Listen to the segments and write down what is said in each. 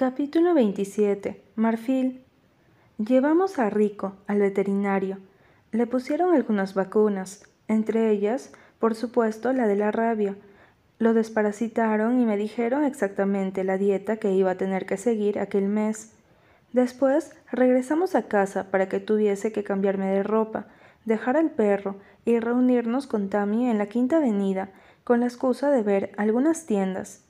Capítulo 27. Marfil. Llevamos a Rico al veterinario. Le pusieron algunas vacunas, entre ellas, por supuesto, la de la rabia. Lo desparasitaron y me dijeron exactamente la dieta que iba a tener que seguir aquel mes. Después regresamos a casa para que tuviese que cambiarme de ropa, dejar al perro y reunirnos con Tammy en la Quinta Avenida, con la excusa de ver algunas tiendas.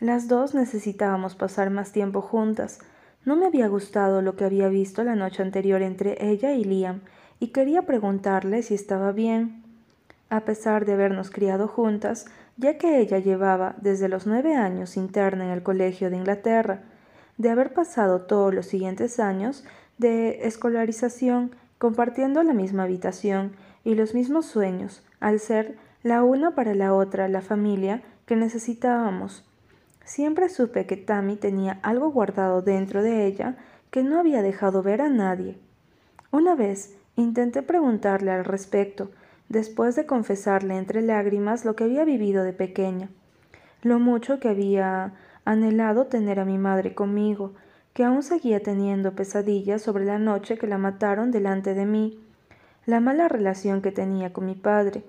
Las dos necesitábamos pasar más tiempo juntas. No me había gustado lo que había visto la noche anterior entre ella y Liam, y quería preguntarle si estaba bien. A pesar de habernos criado juntas, ya que ella llevaba desde los 9 años interna en el Colegio de Inglaterra, de haber pasado todos los siguientes años de escolarización compartiendo la misma habitación y los mismos sueños, al ser la una para la otra la familia que necesitábamos. Siempre supe que Tammy tenía algo guardado dentro de ella que no había dejado ver a nadie. Una vez intenté preguntarle al respecto, después de confesarle entre lágrimas lo que había vivido de pequeña, lo mucho que había anhelado tener a mi madre conmigo, que aún seguía teniendo pesadillas sobre la noche que la mataron delante de mí, la mala relación que tenía con mi padre,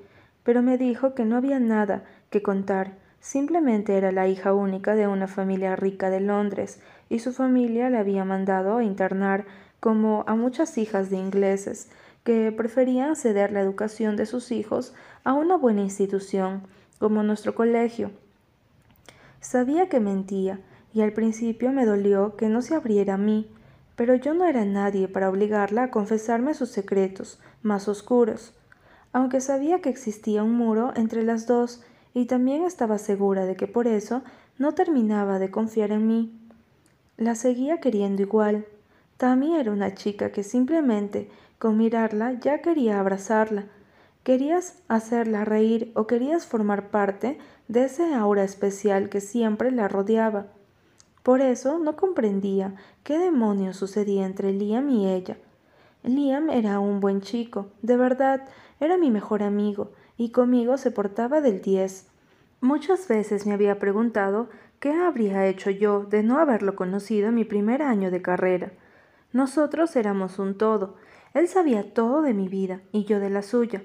pero me dijo que no había nada que contar. Simplemente era la hija única de una familia rica de Londres y su familia la había mandado a internar como a muchas hijas de ingleses que preferían ceder la educación de sus hijos a una buena institución como nuestro colegio. Sabía que mentía y al principio me dolió que no se abriera a mí, pero yo no era nadie para obligarla a confesarme sus secretos más oscuros, aunque sabía que existía un muro entre las dos y también estaba segura de que por eso no terminaba de confiar en mí. La seguía queriendo igual. Tammy era una chica que simplemente con mirarla ya quería abrazarla. Querías hacerla reír o querías formar parte de ese aura especial que siempre la rodeaba. Por eso no comprendía qué demonios sucedía entre Liam y ella. Liam era un buen chico, de verdad, era mi mejor amigo, y conmigo se portaba del 10. Muchas veces me había preguntado qué habría hecho yo de no haberlo conocido en mi primer año de carrera. Nosotros éramos un todo. Él sabía todo de mi vida y yo de la suya.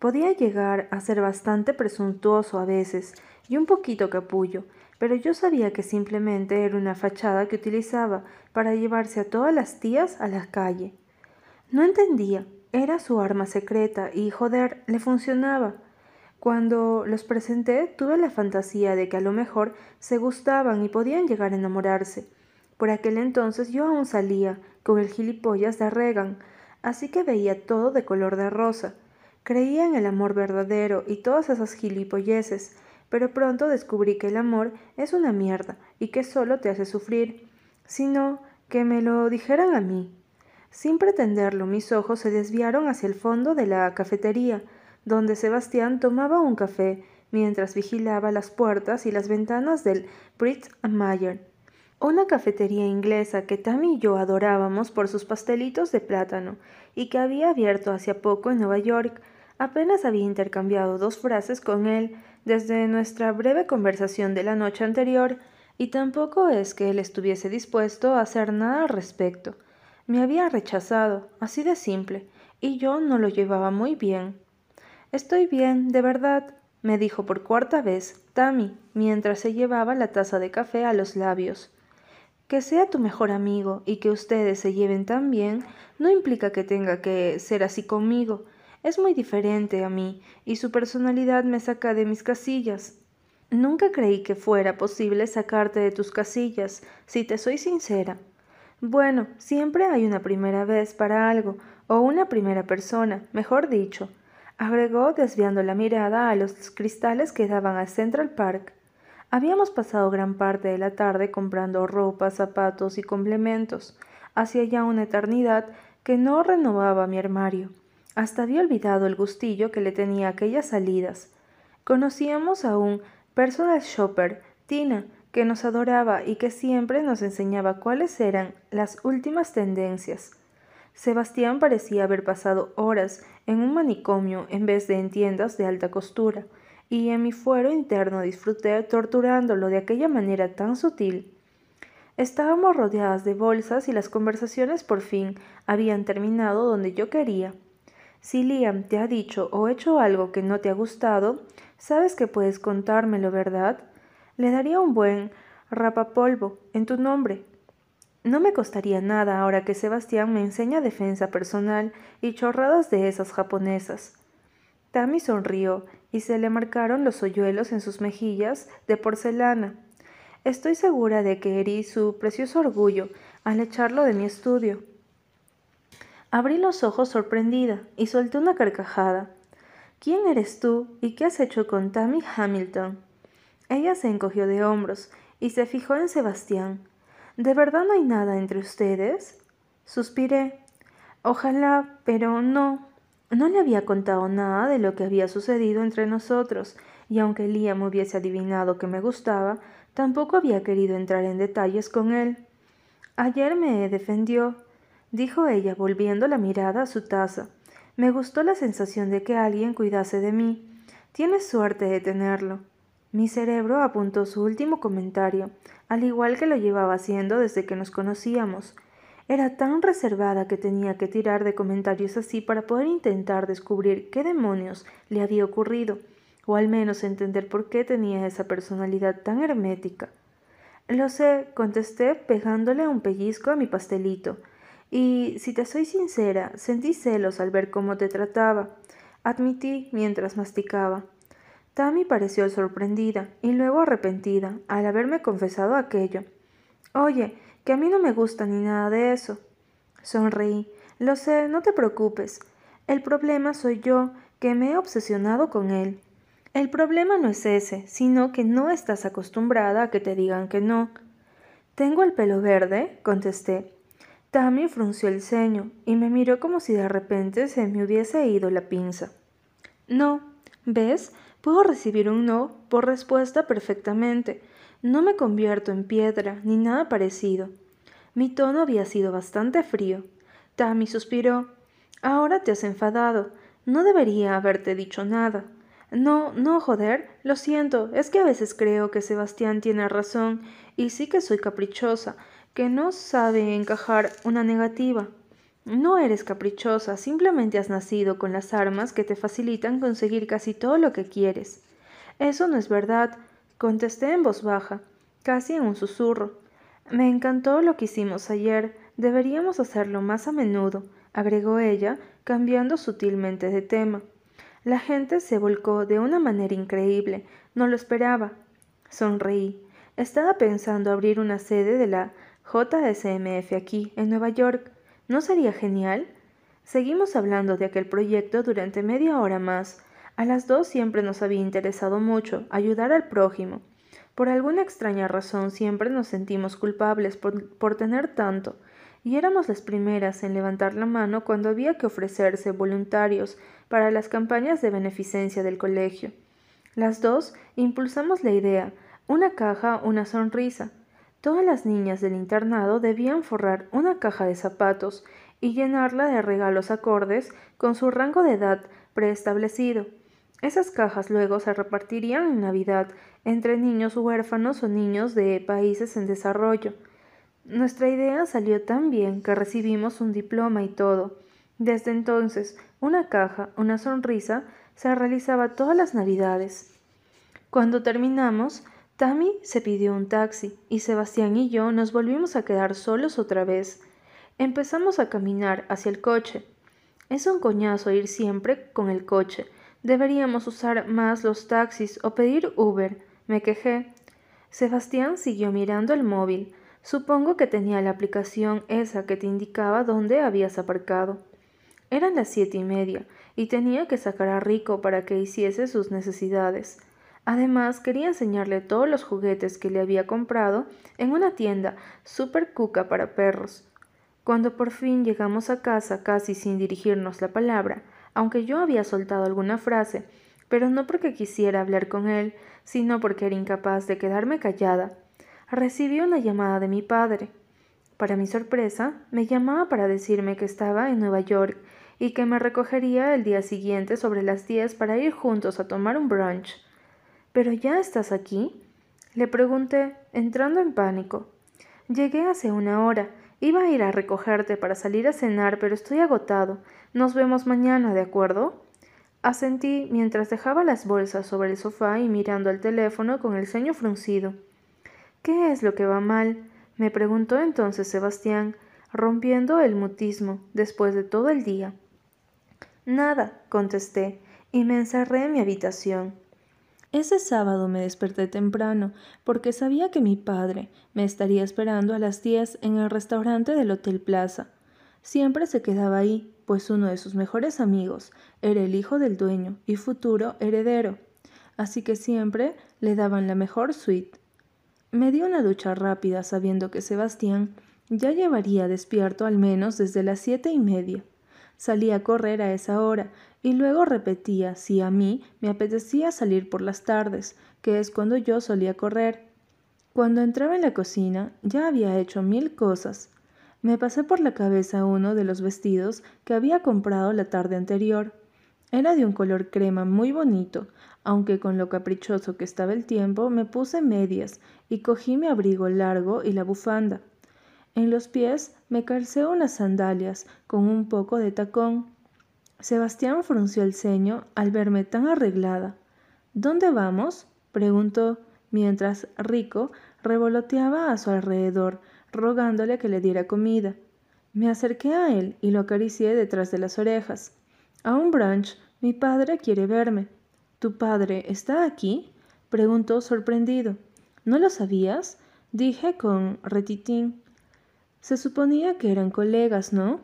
Podía llegar a ser bastante presuntuoso a veces y un poquito capullo, pero yo sabía que simplemente era una fachada que utilizaba para llevarse a todas las tías a la calle. No entendía. Era su arma secreta y, joder, le funcionaba. Cuando los presenté, tuve la fantasía de que a lo mejor se gustaban y podían llegar a enamorarse. Por aquel entonces yo aún salía con el gilipollas de Regan, así que veía todo de color de rosa. Creía en el amor verdadero y todas esas gilipolleces, pero pronto descubrí que el amor es una mierda y que solo te hace sufrir, sino que me lo dijeran a mí. Sin pretenderlo, mis ojos se desviaron hacia el fondo de la cafetería, donde Sebastián tomaba un café mientras vigilaba las puertas y las ventanas del Prit Mayer, una cafetería inglesa que Tammy y yo adorábamos por sus pastelitos de plátano y que había abierto hacía poco en Nueva York. Apenas había intercambiado 2 frases con él desde nuestra breve conversación de la noche anterior, y tampoco es que él estuviese dispuesto a hacer nada al respecto. Me había rechazado, así de simple, y yo no lo llevaba muy bien. «Estoy bien, de verdad», me dijo por 4.ª vez Tammy, mientras se llevaba la taza de café a los labios. «Que sea tu mejor amigo y que ustedes se lleven tan bien no implica que tenga que ser así conmigo. Es muy diferente a mí, y su personalidad me saca de mis casillas». «Nunca creí que fuera posible sacarte de tus casillas, si te soy sincera». Bueno, siempre hay una primera vez para algo, o una primera persona, mejor dicho, agregó desviando la mirada a los cristales que daban al Central Park. Habíamos pasado gran parte de la tarde comprando ropa, zapatos y complementos. Hacía ya una eternidad que no renovaba mi armario. Hasta había olvidado el gustillo que le tenía a aquellas salidas. Conocíamos a un personal shopper, Tina, que nos adoraba y que siempre nos enseñaba cuáles eran las últimas tendencias. Sebastián parecía haber pasado horas en un manicomio en vez de en tiendas de alta costura, y en mi fuero interno disfruté torturándolo de aquella manera tan sutil. Estábamos rodeadas de bolsas y las conversaciones por fin habían terminado donde yo quería. Si Liam te ha dicho o hecho algo que no te ha gustado, sabes que puedes contármelo, ¿verdad? Le daría un buen rapapolvo en tu nombre. No me costaría nada ahora que Sebastián me enseña defensa personal y chorradas de esas japonesas. Tammy sonrió y se le marcaron los hoyuelos en sus mejillas de porcelana. Estoy segura de que herí su precioso orgullo al echarlo de mi estudio. Abrí los ojos sorprendida y solté una carcajada. ¿Quién eres tú y qué has hecho con Tammy Hamilton? Ella se encogió de hombros y se fijó en Sebastián. ¿De verdad no hay nada entre ustedes? Suspiré. Ojalá, pero no. No le había contado nada de lo que había sucedido entre nosotros, y aunque Liam hubiese adivinado que me gustaba, tampoco había querido entrar en detalles con él. Ayer me defendió, dijo ella volviendo la mirada a su taza. Me gustó la sensación de que alguien cuidase de mí. Tienes suerte de tenerlo. Mi cerebro apuntó su último comentario, al igual que lo llevaba haciendo desde que nos conocíamos. Era tan reservada que tenía que tirar de comentarios así para poder intentar descubrir qué demonios le había ocurrido, o al menos entender por qué tenía esa personalidad tan hermética. Lo sé, contesté pegándole un pellizco a mi pastelito, y si te soy sincera, sentí celos al ver cómo te trataba, admití mientras masticaba. Tammy pareció sorprendida y luego arrepentida al haberme confesado aquello. Oye, que a mí no me gusta ni nada de eso. Sonreí. Lo sé, no te preocupes. El problema soy yo, que me he obsesionado con él. El problema no es ese, sino que no estás acostumbrada a que te digan que no. ¿Tengo el pelo verde?, contesté. Tammy frunció el ceño y me miró como si de repente se me hubiese ido la pinza. No. ¿Ves? Puedo recibir un no por respuesta perfectamente. No me convierto en piedra ni nada parecido. Mi tono había sido bastante frío. Tammy suspiró. Ahora te has enfadado. No debería haberte dicho nada. No, joder, lo siento, es que a veces creo que Sebastián tiene razón y sí que soy caprichosa, que no sabe encajar una negativa. No eres caprichosa, simplemente has nacido con las armas que te facilitan conseguir casi todo lo que quieres. Eso no es verdad. Contesté en voz baja, casi en un susurro. Me encantó lo que hicimos ayer, deberíamos hacerlo más a menudo, agregó ella, cambiando sutilmente de tema. La gente se volcó de una manera increíble, no lo esperaba. Sonreí. Estaba pensando abrir una sede de la JSMF aquí, en Nueva York. ¿No sería genial? Seguimos hablando de aquel proyecto durante media hora más. A las dos siempre nos había interesado mucho ayudar al prójimo. Por alguna extraña razón siempre nos sentimos culpables por tener tanto, y éramos las primeras en levantar la mano cuando había que ofrecerse voluntarios para las campañas de beneficencia del colegio. Las dos impulsamos la idea, una caja, una sonrisa. Todas las niñas del internado debían forrar una caja de zapatos y llenarla de regalos acordes con su rango de edad preestablecido. Esas cajas luego se repartirían en Navidad entre niños huérfanos o niños de países en desarrollo. Nuestra idea salió tan bien que recibimos un diploma y todo. Desde entonces, una caja, una sonrisa, se realizaba todas las Navidades. Cuando terminamos, Tammy se pidió un taxi y Sebastián y yo nos volvimos a quedar solos otra vez. Empezamos a caminar hacia el coche. Es un coñazo ir siempre con el coche. Deberíamos usar más los taxis o pedir Uber, me quejé. Sebastián siguió mirando el móvil. Supongo que tenía la aplicación esa que te indicaba dónde habías aparcado. Eran las 7:30 y tenía que sacar a Rico para que hiciese sus necesidades. Además, quería enseñarle todos los juguetes que le había comprado en una tienda súper cuca para perros. Cuando por fin llegamos a casa casi sin dirigirnos la palabra, aunque yo había soltado alguna frase, pero no porque quisiera hablar con él, sino porque era incapaz de quedarme callada. Recibí una llamada de mi padre. Para mi sorpresa, me llamaba para decirme que estaba en Nueva York y que me recogería el día siguiente sobre las 10 para ir juntos a tomar un brunch. ¿Pero ya estás aquí?, le pregunté, entrando en pánico. Llegué hace una hora. Iba a ir a recogerte para salir a cenar, pero estoy agotado. Nos vemos mañana, ¿de acuerdo? Asentí mientras dejaba las bolsas sobre el sofá y mirando el teléfono con el ceño fruncido. ¿Qué es lo que va mal? Me preguntó entonces Sebastián, rompiendo el mutismo después de todo el día. Nada, contesté, y me encerré en mi habitación. Ese sábado me desperté temprano porque sabía que mi padre me estaría esperando a las 10 en el restaurante del Hotel Plaza. Siempre se quedaba ahí, pues uno de sus mejores amigos era el hijo del dueño y futuro heredero, así que siempre le daban la mejor suite. Me di una ducha rápida sabiendo que Sebastián ya llevaría despierto al menos desde las 7:30. Salí a correr a esa hora y luego repetía si a mí me apetecía salir por las tardes, que es cuando yo solía correr. Cuando entraba en la cocina ya había hecho 1000 cosas. Me pasé por la cabeza uno de los vestidos que había comprado la tarde anterior. Era de un color crema muy bonito, aunque con lo caprichoso que estaba el tiempo me puse medias y cogí mi abrigo largo y la bufanda. En los pies me calcé unas sandalias con un poco de tacón. Sebastián frunció el ceño al verme tan arreglada. —¿Dónde vamos? —preguntó, mientras Rico revoloteaba a su alrededor, rogándole que le diera comida. Me acerqué a él y lo acaricié detrás de las orejas. —A un brunch. Mi padre quiere verme. —¿Tu padre está aquí? —preguntó sorprendido. —¿No lo sabías? —dije con retitín. Se suponía que eran colegas, ¿no?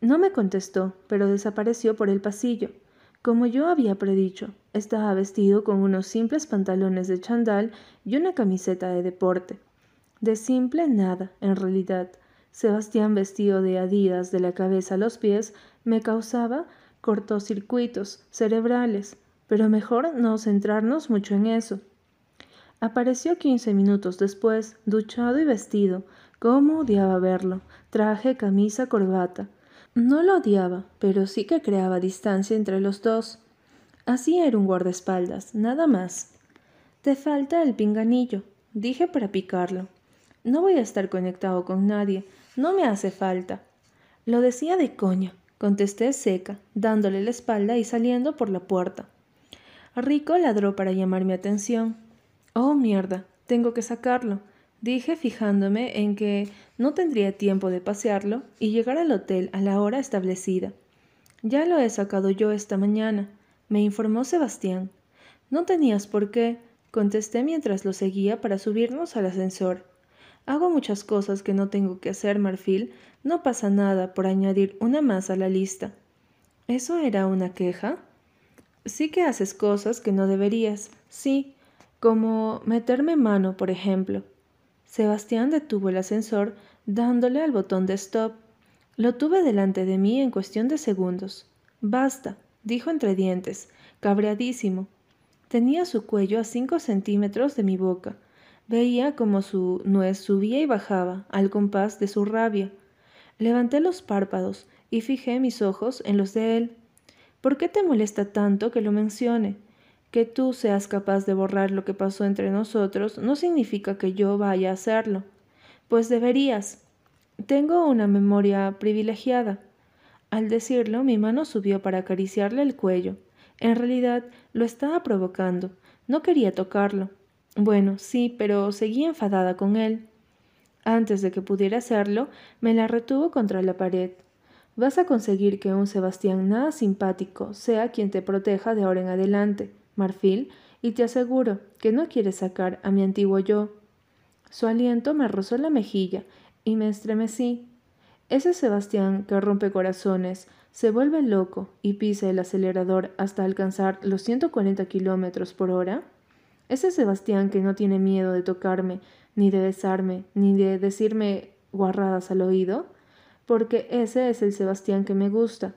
No me contestó, pero desapareció por el pasillo. Como yo había predicho, estaba vestido con unos simples pantalones de chandal y una camiseta de deporte. De simple nada, en realidad. Sebastián, vestido de Adidas de la cabeza a los pies, me causaba cortocircuitos cerebrales, pero mejor no centrarnos mucho en eso. Apareció 15 minutos después, duchado y vestido. Cómo odiaba verlo. Traje, camisa, corbata. No lo odiaba, pero sí que creaba distancia entre los dos. Así era un guardaespaldas, nada más. —Te falta el pinganillo —dije para picarlo. —No voy a estar conectado con nadie, no me hace falta. —Lo decía de coña —contesté seca, dándole la espalda y saliendo por la puerta. Rico ladró para llamar mi atención. —Oh, mierda, tengo que sacarlo —dije fijándome en que no tendría tiempo de pasearlo y llegar al hotel a la hora establecida. —Ya lo he sacado yo esta mañana —me informó Sebastián. —No tenías por qué —contesté mientras lo seguía para subirnos al ascensor. —Hago muchas cosas que no tengo que hacer, Marfil. No pasa nada por añadir una más a la lista. —¿Eso era una queja? —Sí que haces cosas que no deberías, sí, como meterme mano, por ejemplo. Sebastián detuvo el ascensor dándole al botón de stop. Lo tuve delante de mí en cuestión de segundos. —Basta —dijo entre dientes, cabreadísimo. Tenía su cuello a 5 centímetros de mi boca. Veía como su nuez subía y bajaba al compás de su rabia. Levanté los párpados y fijé mis ojos en los de él. —¿Por qué te molesta tanto que lo mencione? Que tú seas capaz de borrar lo que pasó entre nosotros no significa que yo vaya a hacerlo. —Pues deberías. Tengo una memoria privilegiada. Al decirlo, mi mano subió para acariciarle el cuello. En realidad, lo estaba provocando. No quería tocarlo. Bueno, sí, pero seguía enfadada con él. Antes de que pudiera hacerlo, me la retuvo contra la pared. —Vas a conseguir que un Sebastián nada simpático sea quien te proteja de ahora en adelante, Marfil, y te aseguro que no quieres sacar a mi antiguo yo. Su aliento me rozó la mejilla y me estremecí. Ese Sebastián que rompe corazones, se vuelve loco y pisa el acelerador hasta alcanzar los 140 km/h. Ese Sebastián que no tiene miedo de tocarme, ni de besarme, ni de decirme guarradas al oído, porque ese es el Sebastián que me gusta.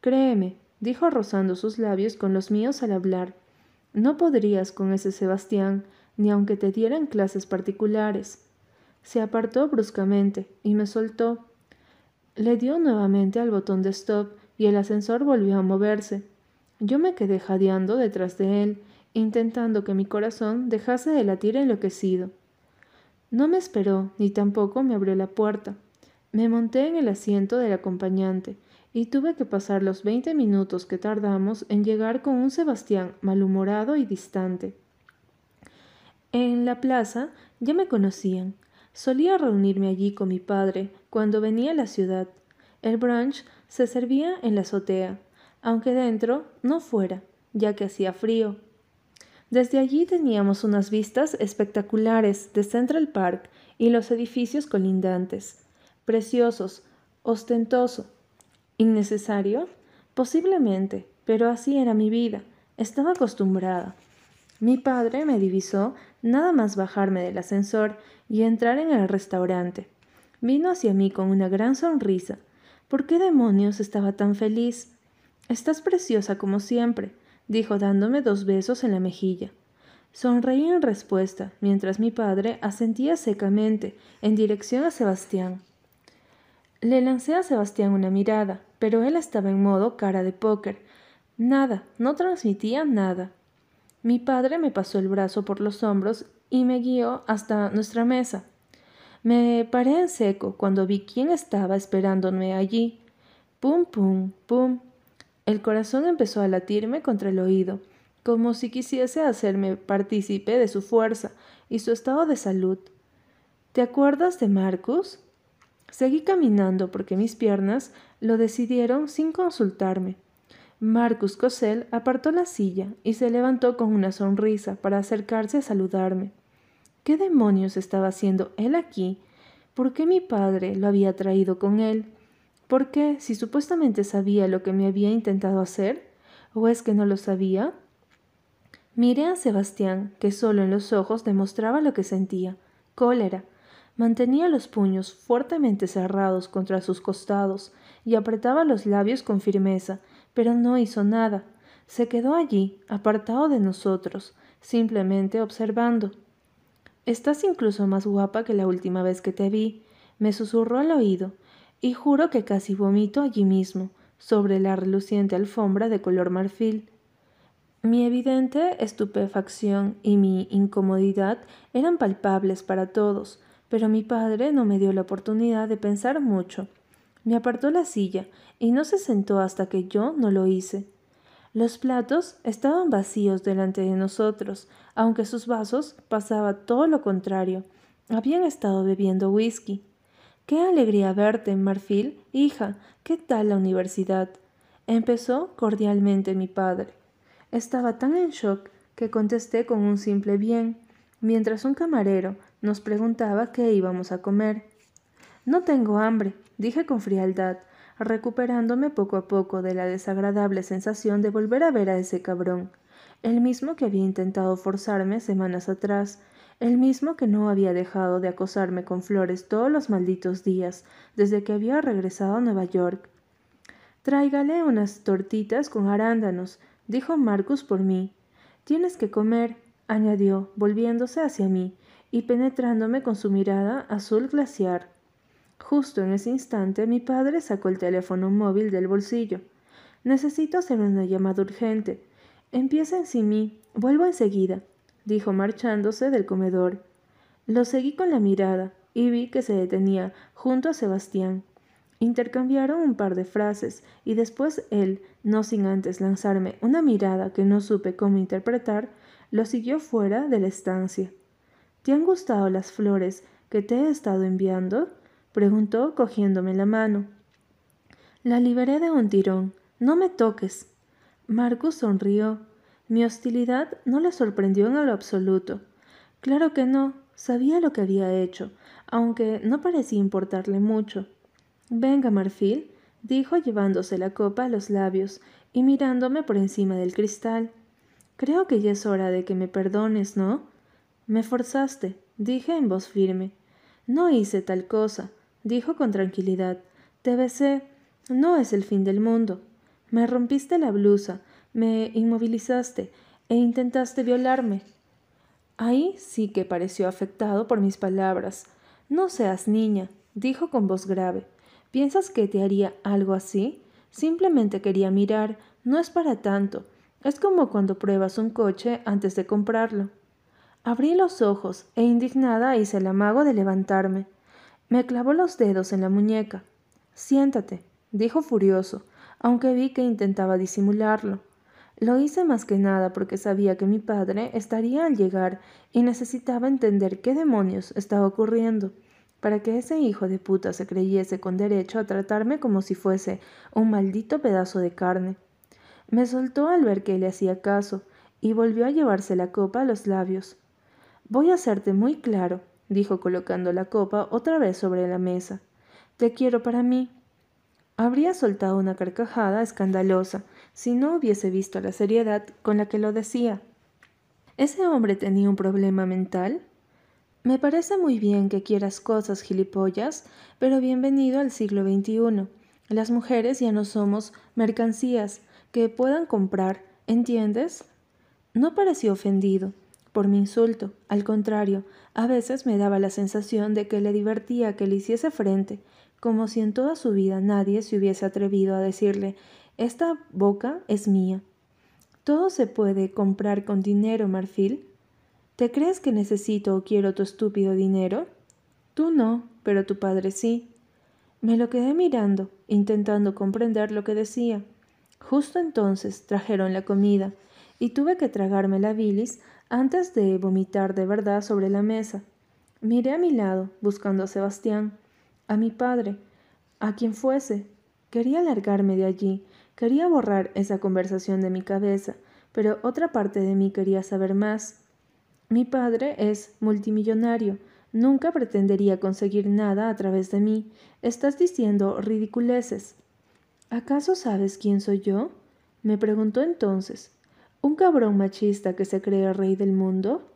—Créeme —dijo rozando sus labios con los míos al hablar—, no podrías con ese Sebastián, ni aunque te dieran clases particulares. Se apartó bruscamente y me soltó. Le dio nuevamente al botón de stop y el ascensor volvió a moverse. Yo me quedé jadeando detrás de él, intentando que mi corazón dejase de latir enloquecido. No me esperó, ni tampoco me abrió la puerta. Me monté en el asiento del acompañante y tuve que pasar los 20 minutos que tardamos en llegar con un Sebastián malhumorado y distante. En la plaza ya me conocían. Solía reunirme allí con mi padre cuando venía a la ciudad. El brunch se servía en la azotea, aunque dentro no fuera, ya que hacía frío. Desde allí teníamos unas vistas espectaculares de Central Park y los edificios colindantes. Preciosos, ostentoso. ¿Innecesario? Posiblemente, pero así era mi vida. Estaba acostumbrada. Mi padre me divisó nada más bajarme del ascensor y entrar en el restaurante. Vino hacia mí con una gran sonrisa. ¿Por qué demonios estaba tan feliz? «Estás preciosa como siempre», dijo dándome 2 besos en la mejilla. Sonreí en respuesta, mientras mi padre asentía secamente en dirección a Sebastián. Le lancé a Sebastián una mirada, pero él estaba en modo cara de póker. Nada, no transmitía nada. Mi padre me pasó el brazo por los hombros y me guió hasta nuestra mesa. Me paré en seco cuando vi quién estaba esperándome allí. Pum, pum, pum. El corazón empezó a latirme contra el oído, como si quisiese hacerme partícipe de su fuerza y su estado de salud. ¿Te acuerdas de Marcus? Seguí caminando porque mis piernas lo decidieron sin consultarme. Marcus Cosell apartó la silla y se levantó con una sonrisa para acercarse a saludarme. ¿Qué demonios estaba haciendo él aquí? ¿Por qué mi padre lo había traído con él? ¿Por qué, si supuestamente sabía lo que me había intentado hacer? ¿O es que no lo sabía? Miré a Sebastián, que solo en los ojos demostraba lo que sentía. Cólera. Mantenía los puños fuertemente cerrados contra sus costados y apretaba los labios con firmeza, pero no hizo nada. Se quedó allí, apartado de nosotros, simplemente observando. «Estás incluso más guapa que la última vez que te vi», me susurró al oído. Y juro que casi vomito allí mismo, sobre la reluciente alfombra de color marfil. Mi evidente estupefacción y mi incomodidad eran palpables para todos, pero mi padre no me dio la oportunidad de pensar mucho. Me apartó la silla y no se sentó hasta que yo no lo hice. Los platos estaban vacíos delante de nosotros, aunque sus vasos pasaba todo lo contrario. Habían estado bebiendo whisky. «Qué alegría verte, Marfil, hija, ¿qué tal la universidad?», empezó cordialmente mi padre. Estaba tan en shock que contesté con un simple bien, mientras un camarero nos preguntaba qué íbamos a comer. «No tengo hambre», dije con frialdad, recuperándome poco a poco de la desagradable sensación de volver a ver a ese cabrón, el mismo que había intentado forzarme semanas atrás, el mismo que no había dejado de acosarme con flores todos los malditos días desde que había regresado a Nueva York. «Tráigale unas tortitas con arándanos», dijo Marcus por mí. «Tienes que comer», añadió, volviéndose hacia mí y penetrándome con su mirada azul glaciar. Justo en ese instante mi padre sacó el teléfono móvil del bolsillo. «Necesito hacer una llamada urgente. Empieza sin mí, vuelvo enseguida», dijo marchándose del comedor. Lo seguí con la mirada y vi que se detenía junto a Sebastián. Intercambiaron un par de frases y después él, no sin antes lanzarme una mirada que no supe cómo interpretar, lo siguió fuera de la estancia. «¿Te han gustado las flores que te he estado enviando?», preguntó cogiéndome la mano. La liberé de un tirón. «No me toques». Marcus sonrió. Mi hostilidad no le sorprendió en lo absoluto. Claro que no, sabía lo que había hecho, aunque no parecía importarle mucho. «Venga, Marfil», dijo llevándose la copa a los labios y mirándome por encima del cristal. «Creo que ya es hora de que me perdones, ¿no?» «Me forzaste», dije en voz firme. «No hice tal cosa», dijo con tranquilidad. «Te besé. No es el fin del mundo. Me rompiste la blusa. Me inmovilizaste e intentaste violarme». Ahí sí que pareció afectado por mis palabras. «No seas niña», dijo con voz grave. «¿Piensas que te haría algo así? Simplemente quería mirar, no es para tanto. Es como cuando pruebas un coche antes de comprarlo». Abrí los ojos e indignada hice el amago de levantarme. Me clavó los dedos en la muñeca. «Siéntate», dijo furioso, aunque vi que intentaba disimularlo. Lo hice más que nada porque sabía que mi padre estaría al llegar y necesitaba entender qué demonios estaba ocurriendo, para que ese hijo de puta se creyese con derecho a tratarme como si fuese un maldito pedazo de carne. Me soltó al ver que le hacía caso y volvió a llevarse la copa a los labios. «Voy a hacerte muy claro», dijo colocando la copa otra vez sobre la mesa. «Te quiero para mí». Habría soltado una carcajada escandalosa si no hubiese visto la seriedad con la que lo decía. ¿Ese hombre tenía un problema mental? Me parece muy bien que quieras cosas, gilipollas, pero bienvenido al siglo XXI. Las mujeres ya no somos mercancías que puedan comprar, ¿entiendes? No pareció ofendido por mi insulto, al contrario, a veces me daba la sensación de que le divertía que le hiciese frente, como si en toda su vida nadie se hubiese atrevido a decirle, «Esta boca es mía». «Todo se puede comprar con dinero, Marfil. ¿Te crees que necesito o quiero tu estúpido dinero? Tú no, pero tu padre sí». Me lo quedé mirando, intentando comprender lo que decía. Justo entonces trajeron la comida, y tuve que tragarme la bilis antes de vomitar de verdad sobre la mesa. Miré a mi lado, buscando a Sebastián, a mi padre, a quien fuese. Quería largarme de allí, quería borrar esa conversación de mi cabeza, pero otra parte de mí quería saber más. Mi padre es multimillonario, nunca pretendería conseguir nada a través de mí. Estás diciendo ridiculeces. ¿Acaso sabes quién soy yo?, me preguntó entonces. ¿Un cabrón machista que se cree rey del mundo?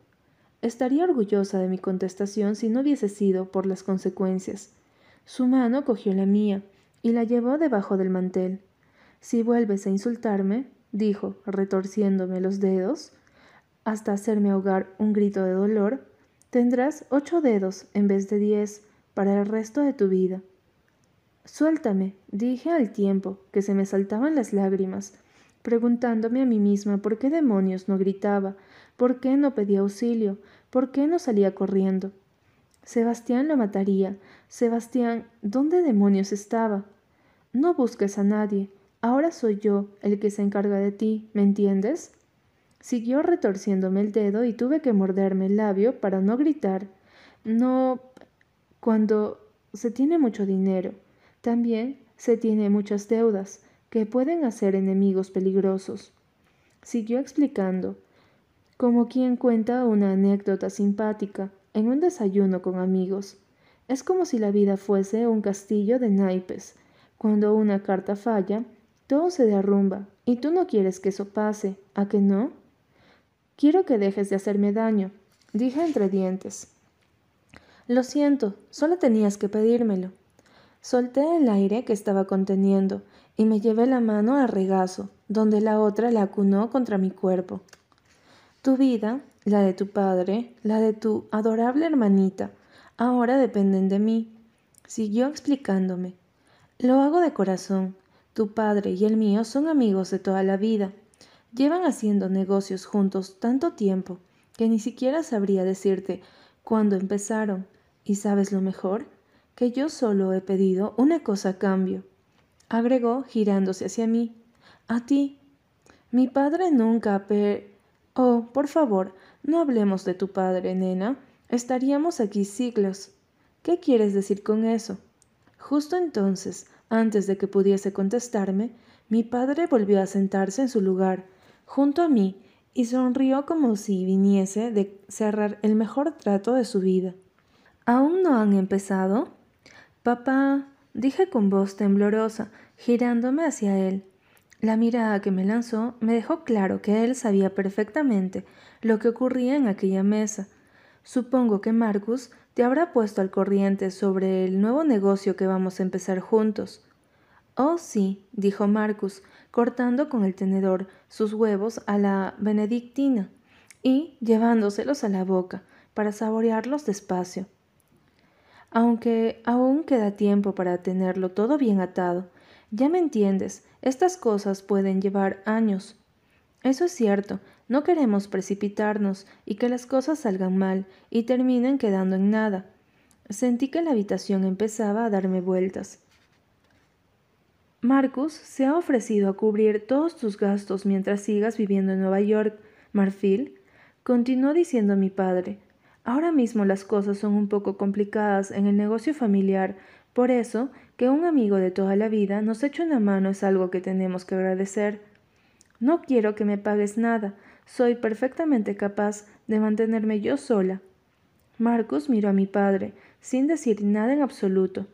Estaría orgullosa de mi contestación si no hubiese sido por las consecuencias. Su mano cogió la mía y la llevó debajo del mantel. «Si vuelves a insultarme», dijo, retorciéndome los dedos, hasta hacerme ahogar un grito de dolor, «tendrás 8 dedos en vez de 10 para el resto de tu vida». «Suéltame», dije al tiempo que se me saltaban las lágrimas, preguntándome a mí misma por qué demonios no gritaba, por qué no pedía auxilio, por qué no salía corriendo. Sebastián lo mataría. Sebastián, ¿dónde demonios estaba? No busques a nadie. Ahora soy yo el que se encarga de ti, ¿me entiendes?». Siguió retorciéndome el dedo y tuve que morderme el labio para no gritar. «No, cuando se tiene mucho dinero, también se tiene muchas deudas que pueden hacer enemigos peligrosos». Siguió explicando, como quien cuenta una anécdota simpática en un desayuno con amigos. Es como si la vida fuese un castillo de naipes. Cuando una carta falla, todo se derrumba, y tú no quieres que eso pase, ¿a que no? «Quiero que dejes de hacerme daño», dije entre dientes. «Lo siento, solo tenías que pedírmelo». Solté el aire que estaba conteniendo y me llevé la mano al regazo, donde la otra la acunó contra mi cuerpo. «Tu vida, la de tu padre, la de tu adorable hermanita, ahora dependen de mí», siguió explicándome. «Lo hago de corazón. Tu padre y el mío son amigos de toda la vida. Llevan haciendo negocios juntos tanto tiempo que ni siquiera sabría decirte cuándo empezaron. ¿Y sabes lo mejor? Que yo solo he pedido una cosa a cambio», agregó girándose hacia mí. «A ti. Mi padre nunca Oh, por favor, no hablemos de tu padre, nena. Estaríamos aquí siglos». «¿Qué quieres decir con eso?». Justo entonces, antes de que pudiese contestarme, mi padre volvió a sentarse en su lugar, junto a mí, y sonrió como si viniese de cerrar el mejor trato de su vida. «¿Aún no han empezado?». «Papá», dije con voz temblorosa, girándome hacia él. La mirada que me lanzó me dejó claro que él sabía perfectamente lo que ocurría en aquella mesa. «Supongo que Marcus te habrá puesto al corriente sobre el nuevo negocio que vamos a empezar juntos». «Oh, sí», dijo Marcus, cortando con el tenedor sus huevos a la benedictina y llevándoselos a la boca para saborearlos despacio. «Aunque aún queda tiempo para tenerlo todo bien atado. Ya me entiendes, estas cosas pueden llevar años». Eso es cierto, no queremos precipitarnos y que las cosas salgan mal y terminen quedando en nada. Sentí que la habitación empezaba a darme vueltas. Marcus se ha ofrecido a cubrir todos tus gastos mientras sigas viviendo en Nueva York, Marfil, continuó diciendo mi padre. Ahora mismo las cosas son un poco complicadas en el negocio familiar, por eso que un amigo de toda la vida nos eche una mano es algo que tenemos que agradecer. No quiero que me pagues nada, soy perfectamente capaz de mantenerme yo sola. Marcus miró a mi padre, sin decir nada en absoluto.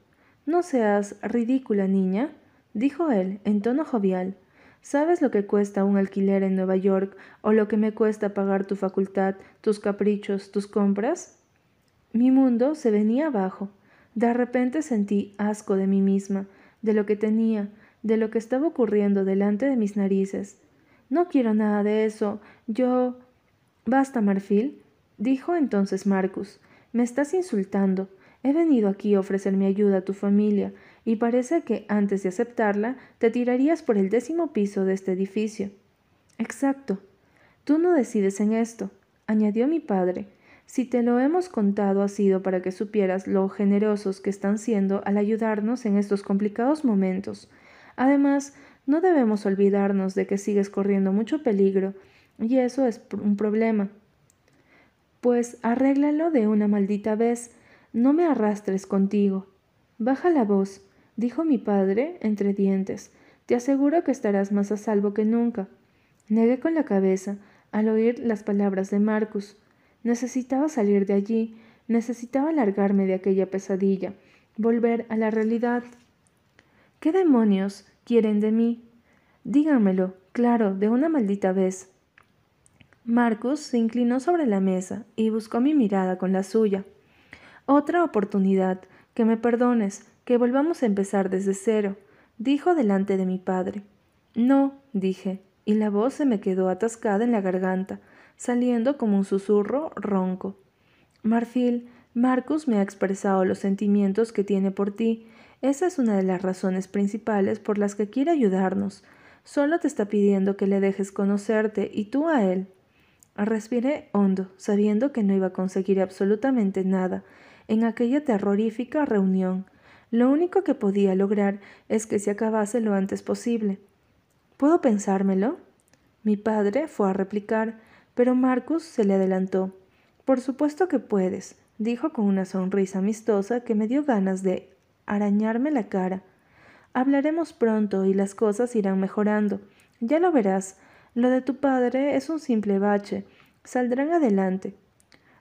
No seas ridícula, niña, dijo él en tono jovial. ¿Sabes lo que cuesta un alquiler en Nueva York o lo que me cuesta pagar tu facultad, tus caprichos, tus compras? Mi mundo se venía abajo. De repente sentí asco de mí misma, de lo que tenía, de lo que estaba ocurriendo delante de mis narices. No quiero nada de eso, yo... Basta, Marfil, dijo entonces Marcus. Me estás insultando. He venido aquí a ofrecer mi ayuda a tu familia, y parece que antes de aceptarla te tirarías por el 10.º piso de este edificio. Exacto. Tú no decides en esto, añadió mi padre. Si te lo hemos contado ha sido para que supieras lo generosos que están siendo al ayudarnos en estos complicados momentos. Además, no debemos olvidarnos de que sigues corriendo mucho peligro, y eso es un problema. Pues arréglalo de una maldita vez. No me arrastres contigo. Baja la voz, dijo mi padre entre dientes. Te aseguro que estarás más a salvo que nunca. Negué con la cabeza al oír las palabras de Marcus. Necesitaba salir de allí, necesitaba largarme de aquella pesadilla, volver a la realidad. ¿Qué demonios quieren de mí? Díganmelo, claro, de una maldita vez. Marcus se inclinó sobre la mesa y buscó mi mirada con la suya. Otra oportunidad, que me perdones, que volvamos a empezar desde cero, dijo delante de mi padre. No, dije, y la voz se me quedó atascada en la garganta, saliendo como un susurro ronco. Marfil, Marcus me ha expresado los sentimientos que tiene por ti. Esa es una de las razones principales por las que quiere ayudarnos. Solo te está pidiendo que le dejes conocerte y tú a él. Respiré hondo, sabiendo que no iba a conseguir absolutamente nada en aquella terrorífica reunión. Lo único que podía lograr es que se acabase lo antes posible. ¿Puedo pensármelo? Mi padre fue a replicar, pero Marcus se le adelantó. Por supuesto que puedes, dijo con una sonrisa amistosa que me dio ganas de arañarme la cara. Hablaremos pronto y las cosas irán mejorando. Ya lo verás. Lo de tu padre es un simple bache. Saldrán adelante.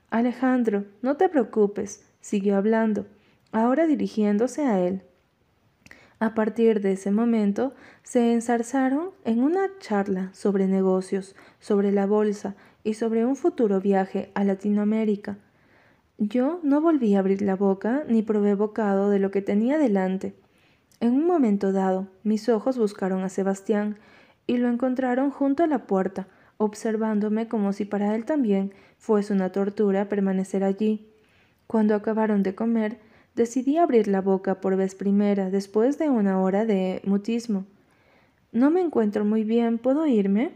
Alejandro, no te preocupes, siguió hablando, ahora dirigiéndose a él. A partir de ese momento, se ensarzaron en una charla sobre negocios, sobre la bolsa y sobre un futuro viaje a Latinoamérica. Yo no volví a abrir la boca ni probé bocado de lo que tenía delante. En un momento dado, mis ojos buscaron a Sebastián y lo encontraron junto a la puerta, observándome como si para él también fuese una tortura permanecer allí. Cuando acabaron de comer, decidí abrir la boca por vez primera después de una hora de mutismo. «No me encuentro muy bien, ¿puedo irme?»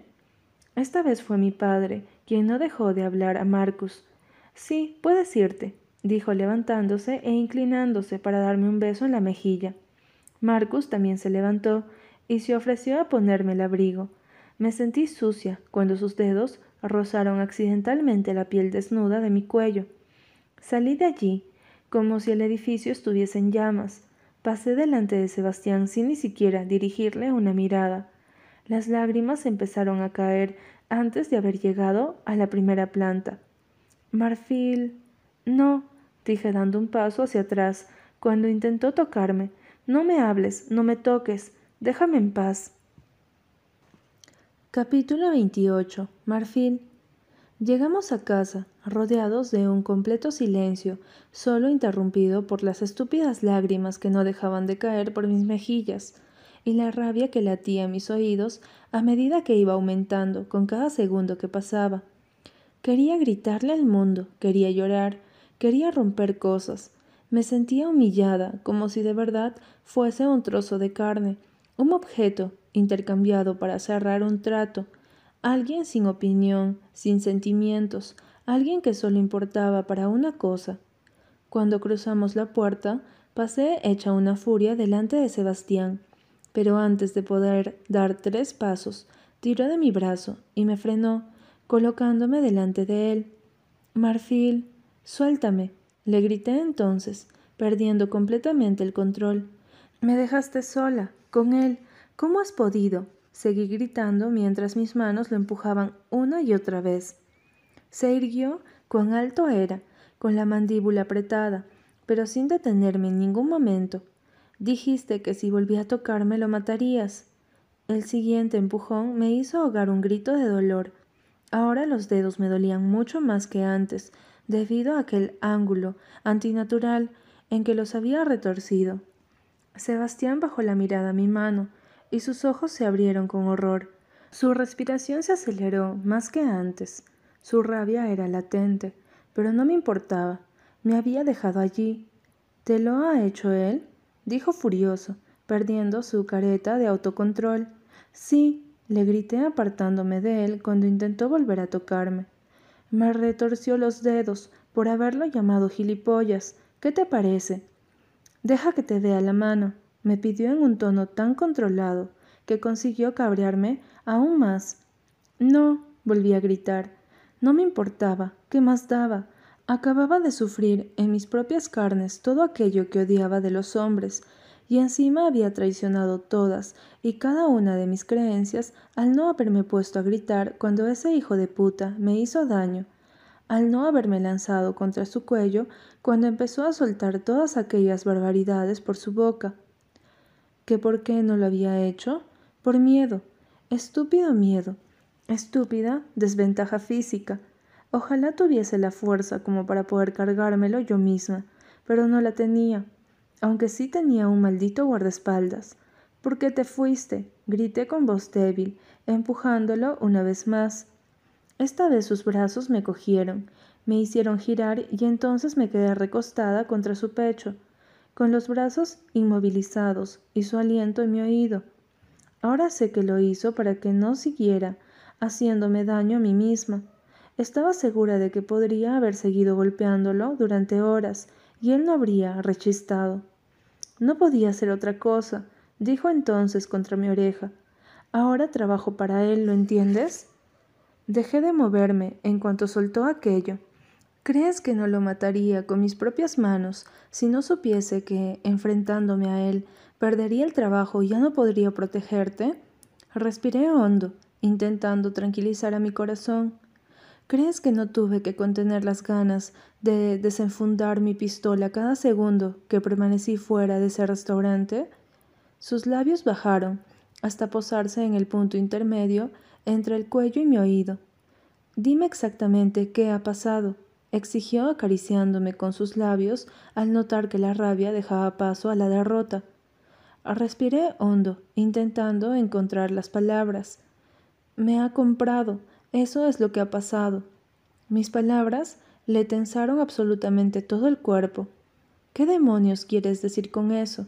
Esta vez fue mi padre, quien no dejó de hablar a Marcus. «Sí, puedes irte», dijo levantándose e inclinándose para darme un beso en la mejilla. Marcus también se levantó y se ofreció a ponerme el abrigo. Me sentí sucia cuando sus dedos rozaron accidentalmente la piel desnuda de mi cuello. Salí de allí, como si el edificio estuviese en llamas. Pasé delante de Sebastián sin ni siquiera dirigirle una mirada. Las lágrimas empezaron a caer antes de haber llegado a la primera planta. «Marfil...» «No», dije dando un paso hacia atrás, cuando intentó tocarme. «No me hables, no me toques. Déjame en paz». Capítulo 28. Marfil. Llegamos a casa, rodeados de un completo silencio, solo interrumpido por las estúpidas lágrimas que no dejaban de caer por mis mejillas, y la rabia que latía en mis oídos a medida que iba aumentando con cada segundo que pasaba. Quería gritarle al mundo, quería llorar, quería romper cosas. Me sentía humillada, como si de verdad fuese un trozo de carne, un objeto intercambiado para cerrar un trato, Alguien sin opinión, sin sentimientos, alguien que solo importaba para una cosa. Cuando cruzamos la puerta, pasé hecha una furia delante de Sebastián, pero antes de poder dar 3 pasos, tiró de mi brazo y me frenó, colocándome delante de él. «Marfil, suéltame», le grité entonces, perdiendo completamente el control. «Me dejaste sola, con él, ¿cómo has podido?», seguí gritando mientras mis manos lo empujaban una y otra vez. Se irguió, cuán alto era, con la mandíbula apretada, pero sin detenerme en ningún momento. «Dijiste que si volvía a tocarme lo matarías». El siguiente empujón me hizo ahogar un grito de dolor. Ahora los dedos me dolían mucho más que antes, debido a aquel ángulo antinatural en que los había retorcido. Sebastián bajó la mirada a mi mano, y sus ojos se abrieron con horror. Su respiración se aceleró más que antes. Su rabia era latente, pero no me importaba. Me había dejado allí. «¿Te lo ha hecho él?», dijo furioso, perdiendo su careta de autocontrol. «Sí», le grité apartándome de él cuando intentó volver a tocarme. «Me retorció los dedos por haberlo llamado gilipollas. ¿Qué te parece?». «Deja que te vea la mano», me pidió en un tono tan controlado que consiguió cabrearme aún más. «No», volví a gritar. No me importaba, ¿qué más daba? Acababa de sufrir en mis propias carnes todo aquello que odiaba de los hombres, y encima había traicionado todas y cada una de mis creencias al no haberme puesto a gritar cuando ese hijo de puta me hizo daño, al no haberme lanzado contra su cuello cuando empezó a soltar todas aquellas barbaridades por su boca. ¿Que por qué no lo había hecho? Por miedo, estúpido miedo, estúpida desventaja física. Ojalá tuviese la fuerza como para poder cargármelo yo misma, pero no la tenía. Aunque sí tenía un maldito guardaespaldas. «¿Por qué te fuiste?», grité con voz débil, empujándolo una vez más. Esta vez sus brazos me cogieron, me hicieron girar y entonces me quedé recostada contra su pecho, con los brazos inmovilizados y su aliento en mi oído. Ahora sé que lo hizo para que no siguiera haciéndome daño a mí misma. Estaba segura de que podría haber seguido golpeándolo durante horas y él no habría rechistado. «No podía hacer otra cosa», dijo entonces contra mi oreja. «Ahora trabajo para él, ¿lo entiendes?». Dejé de moverme en cuanto soltó aquello. ¿Crees que no lo mataría con mis propias manos si no supiese que, enfrentándome a él, perdería el trabajo y ya no podría protegerte? Respiré hondo, intentando tranquilizar a mi corazón. ¿Crees que no tuve que contener las ganas de desenfundar mi pistola cada segundo que permanecí fuera de ese restaurante? Sus labios bajaron hasta posarse en el punto intermedio entre el cuello y mi oído. «Dime exactamente qué ha pasado», exigió acariciándome con sus labios al notar que la rabia dejaba paso a la derrota. Respiré hondo, intentando encontrar las palabras. «Me ha comprado. Eso es lo que ha pasado». Mis palabras le tensaron absolutamente todo el cuerpo. «¿Qué demonios quieres decir con eso?».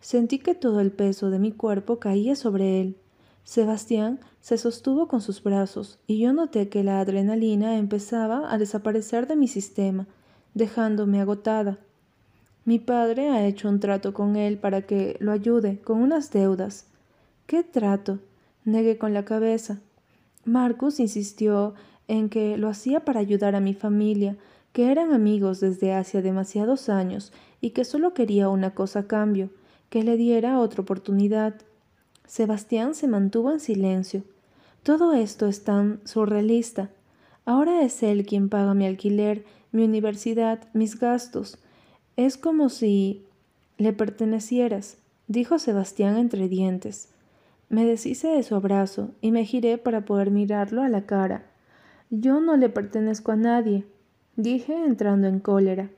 Sentí que todo el peso de mi cuerpo caía sobre él. Sebastián se sostuvo con sus brazos y yo noté que la adrenalina empezaba a desaparecer de mi sistema, dejándome agotada. «Mi padre ha hecho un trato con él para que lo ayude con unas deudas». «¿Qué trato?», negué con la cabeza. Marcus insistió en que lo hacía para ayudar a mi familia, que eran amigos desde hacía demasiados años y que solo quería una cosa a cambio, que le diera otra oportunidad. Sebastián se mantuvo en silencio. Todo esto es tan surrealista. Ahora es él quien paga mi alquiler, mi universidad, mis gastos. «Es como si le pertenecieras», dijo Sebastián entre dientes. Me deshice de su abrazo y me giré para poder mirarlo a la cara. «Yo no le pertenezco a nadie», dije entrando en cólera.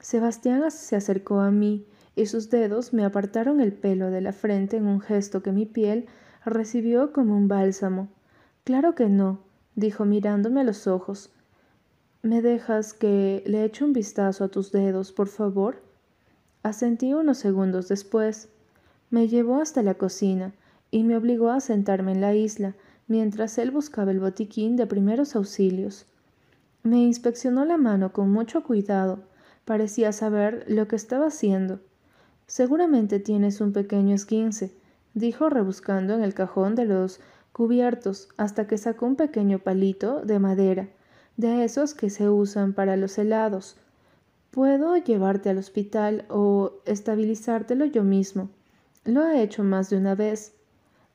Sebastián se acercó a mí y sus dedos me apartaron el pelo de la frente en un gesto que mi piel recibió como un bálsamo. «Claro que no», dijo mirándome a los ojos. «¿Me dejas que le eche un vistazo a tus dedos, por favor?». Asentí unos segundos después. Me llevó hasta la cocina y me obligó a sentarme en la isla, mientras él buscaba el botiquín de primeros auxilios. Me inspeccionó la mano con mucho cuidado. Parecía saber lo que estaba haciendo. «Seguramente tienes un pequeño esguince», dijo rebuscando en el cajón de los cubiertos hasta que sacó un pequeño palito de madera, de esos que se usan para los helados. «Puedo llevarte al hospital o estabilizártelo yo mismo. Lo he hecho más de una vez».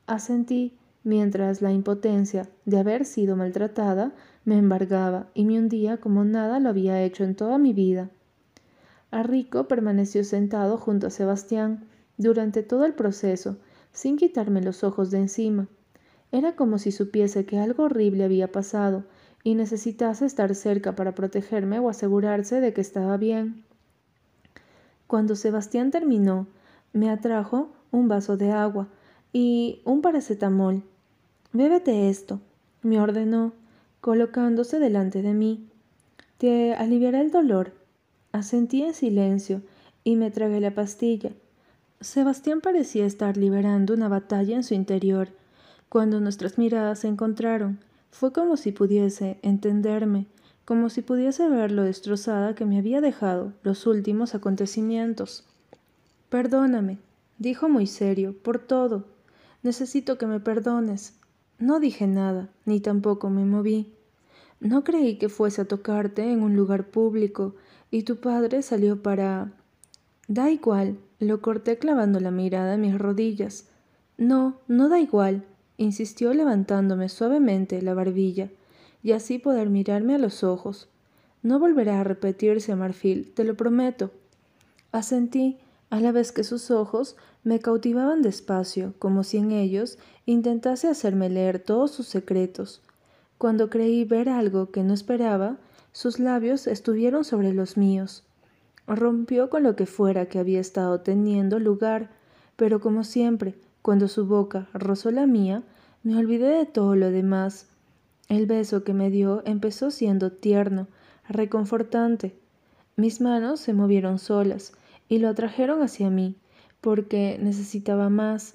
Asentí, mientras la impotencia de haber sido maltratada me embargaba y me hundía como nada lo había hecho en toda mi vida. Arrico permaneció sentado junto a Sebastián durante todo el proceso, sin quitarme los ojos de encima. Era como si supiese que algo horrible había pasado y necesitase estar cerca para protegerme o asegurarse de que estaba bien. Cuando Sebastián terminó, me atrajo un vaso de agua y un paracetamol. «Bébete esto», me ordenó, colocándose delante de mí. «Te aliviará el dolor». Asentí en silencio y me tragué la pastilla. Sebastián parecía estar liberando una batalla en su interior. Cuando nuestras miradas se encontraron, fue como si pudiese entenderme, como si pudiese ver lo destrozada que me había dejado los últimos acontecimientos. «Perdóname», dijo muy serio, «por todo. Necesito que me perdones». No dije nada, ni tampoco me moví. No creí que fuese a tocarte en un lugar público, y tu padre salió para... Da igual, lo corté clavando la mirada en mis rodillas. No, no da igual, insistió levantándome suavemente la barbilla, y así poder mirarme a los ojos. No volverá a repetirse, Marfil, te lo prometo. Asentí, a la vez que sus ojos me cautivaban despacio, como si en ellos intentase hacerme leer todos sus secretos. Cuando creí ver algo que no esperaba, sus labios estuvieron sobre los míos. Rompió con lo que fuera que había estado teniendo lugar, pero como siempre, cuando su boca rozó la mía, me olvidé de todo lo demás. El beso que me dio empezó siendo tierno, reconfortante. Mis manos se movieron solas y lo atrajeron hacia mí, porque necesitaba más.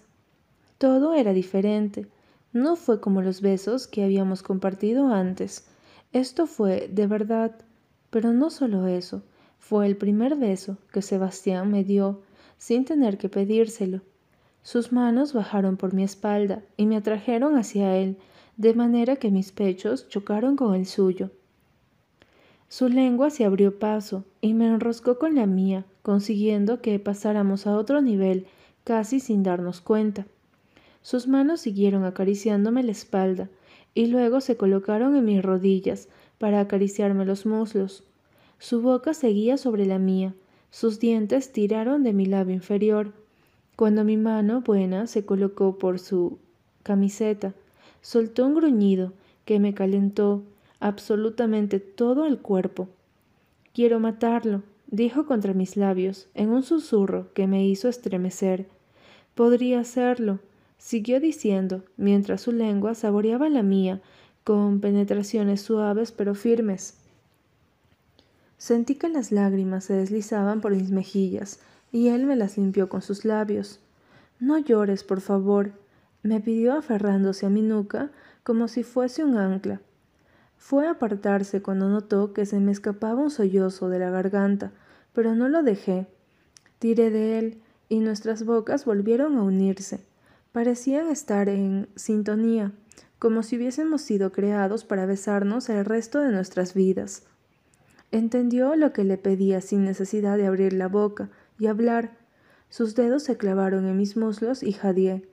Todo era diferente. No fue como los besos que habíamos compartido antes. Esto fue de verdad, pero no solo eso. Fue el primer beso que Sebastián me dio, sin tener que pedírselo. Sus manos bajaron por mi espalda y me atrajeron hacia él, de manera que mis pechos chocaron con el suyo. Su lengua se abrió paso y me enroscó con la mía, consiguiendo que pasáramos a otro nivel, casi sin darnos cuenta. Sus manos siguieron acariciándome la espalda y luego se colocaron en mis rodillas para acariciarme los muslos. Su boca seguía sobre la mía, sus dientes tiraron de mi labio inferior. Cuando mi mano buena se colocó por su camiseta, soltó un gruñido que me calentó absolutamente todo el cuerpo. «Quiero matarlo», dijo contra mis labios en un susurro que me hizo estremecer. «Podría hacerlo», siguió diciendo, mientras su lengua saboreaba la mía, con penetraciones suaves pero firmes. Sentí que las lágrimas se deslizaban por mis mejillas, y él me las limpió con sus labios. «No llores, por favor», me pidió aferrándose a mi nuca como si fuese un ancla. Fue a apartarse cuando notó que se me escapaba un sollozo de la garganta, pero no lo dejé. Tiré de él, y nuestras bocas volvieron a unirse. Parecían estar en sintonía, como si hubiésemos sido creados para besarnos el resto de nuestras vidas. Entendió lo que le pedía sin necesidad de abrir la boca y hablar. Sus dedos se clavaron en mis muslos y jadeé.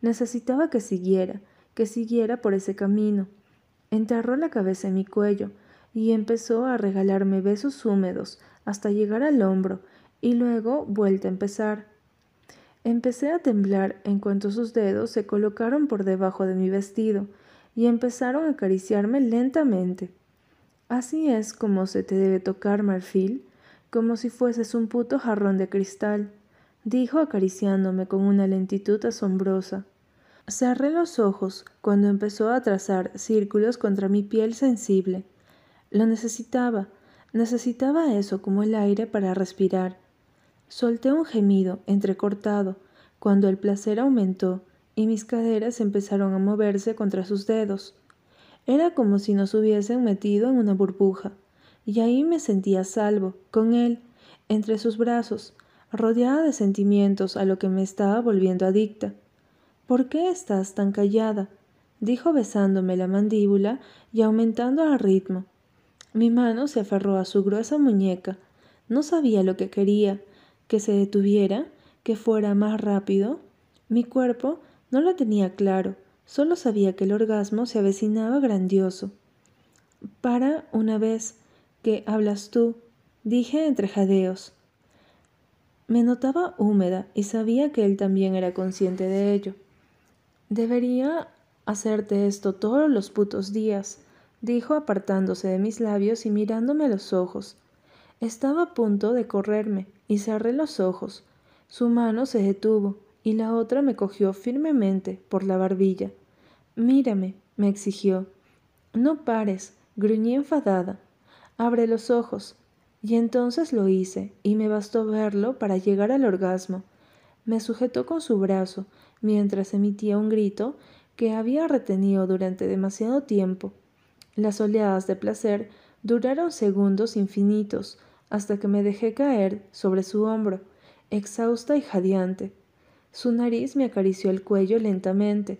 Necesitaba que siguiera por ese camino. Enterró la cabeza en mi cuello y empezó a regalarme besos húmedos hasta llegar al hombro y luego vuelta a empezar. Empecé a temblar en cuanto sus dedos se colocaron por debajo de mi vestido y empezaron a acariciarme lentamente. «Así es como se te debe tocar, Marfil, como si fueses un puto jarrón de cristal», dijo acariciándome con una lentitud asombrosa. Cerré los ojos cuando empezó a trazar círculos contra mi piel sensible. Lo necesitaba, necesitaba eso como el aire para respirar. Solté un gemido entrecortado cuando el placer aumentó y mis caderas empezaron a moverse contra sus dedos. Era como si nos hubiesen metido en una burbuja, y ahí me sentía a salvo, con él, entre sus brazos, rodeada de sentimientos a lo que me estaba volviendo adicta. «¿Por qué estás tan callada?», dijo besándome la mandíbula y aumentando el ritmo. Mi mano se aferró a su gruesa muñeca. No sabía lo que quería, que se detuviera, que fuera más rápido. Mi cuerpo no lo tenía claro, solo sabía que el orgasmo se avecinaba grandioso. «Para una vez que hablas tú», dije entre jadeos. Me notaba húmeda y sabía que él también era consciente de ello. «Debería hacerte esto todos los putos días», dijo apartándose de mis labios y mirándome a los ojos. Estaba a punto de correrme y cerré los ojos. Su mano se detuvo y la otra me cogió firmemente por la barbilla. «Mírame», me exigió. «No pares», gruñí enfadada. «Abre los ojos». Y entonces lo hice y me bastó verlo para llegar al orgasmo. Me sujetó con su brazo mientras emitía un grito que había retenido durante demasiado tiempo. Las oleadas de placer duraron segundos infinitos hasta que me dejé caer sobre su hombro, exhausta y jadeante. Su nariz me acarició el cuello lentamente.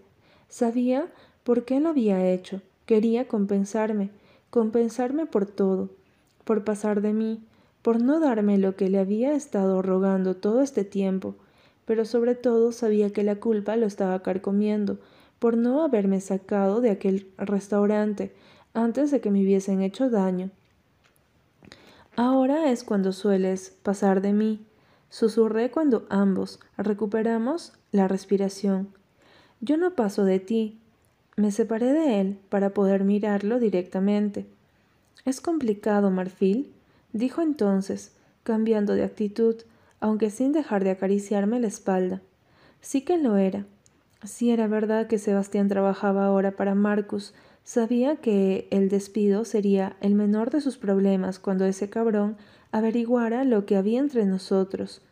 Sabía por qué lo había hecho. Quería compensarme por todo, por pasar de mí, por no darme lo que le había estado rogando todo este tiempo, pero sobre todo sabía que la culpa lo estaba carcomiendo, por no haberme sacado de aquel restaurante antes de que me hubiesen hecho daño. «Ahora es cuando sueles pasar de mí», susurré cuando ambos recuperamos la respiración. «Yo no paso de ti». Me separé de él para poder mirarlo directamente. «Es complicado, Marfil», dijo entonces, cambiando de actitud, aunque sin dejar de acariciarme la espalda. Sí que lo era. Si era verdad que Sebastián trabajaba ahora para Marcus, sabía que el despido sería el menor de sus problemas cuando ese cabrón averiguara lo que había entre nosotros.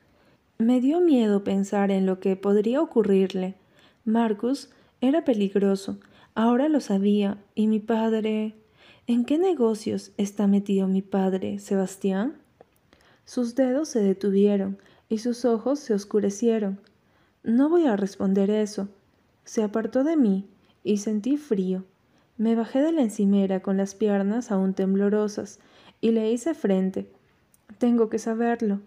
Me dio miedo pensar en lo que podría ocurrirle. Marcus era peligroso, ahora lo sabía, y mi padre... ¿En qué negocios está metido mi padre, Sebastián? Sus dedos se detuvieron y sus ojos se oscurecieron. No voy a responder eso. Se apartó de mí y sentí frío. Me bajé de la encimera con las piernas aún temblorosas y le hice frente. Tengo que saberlo.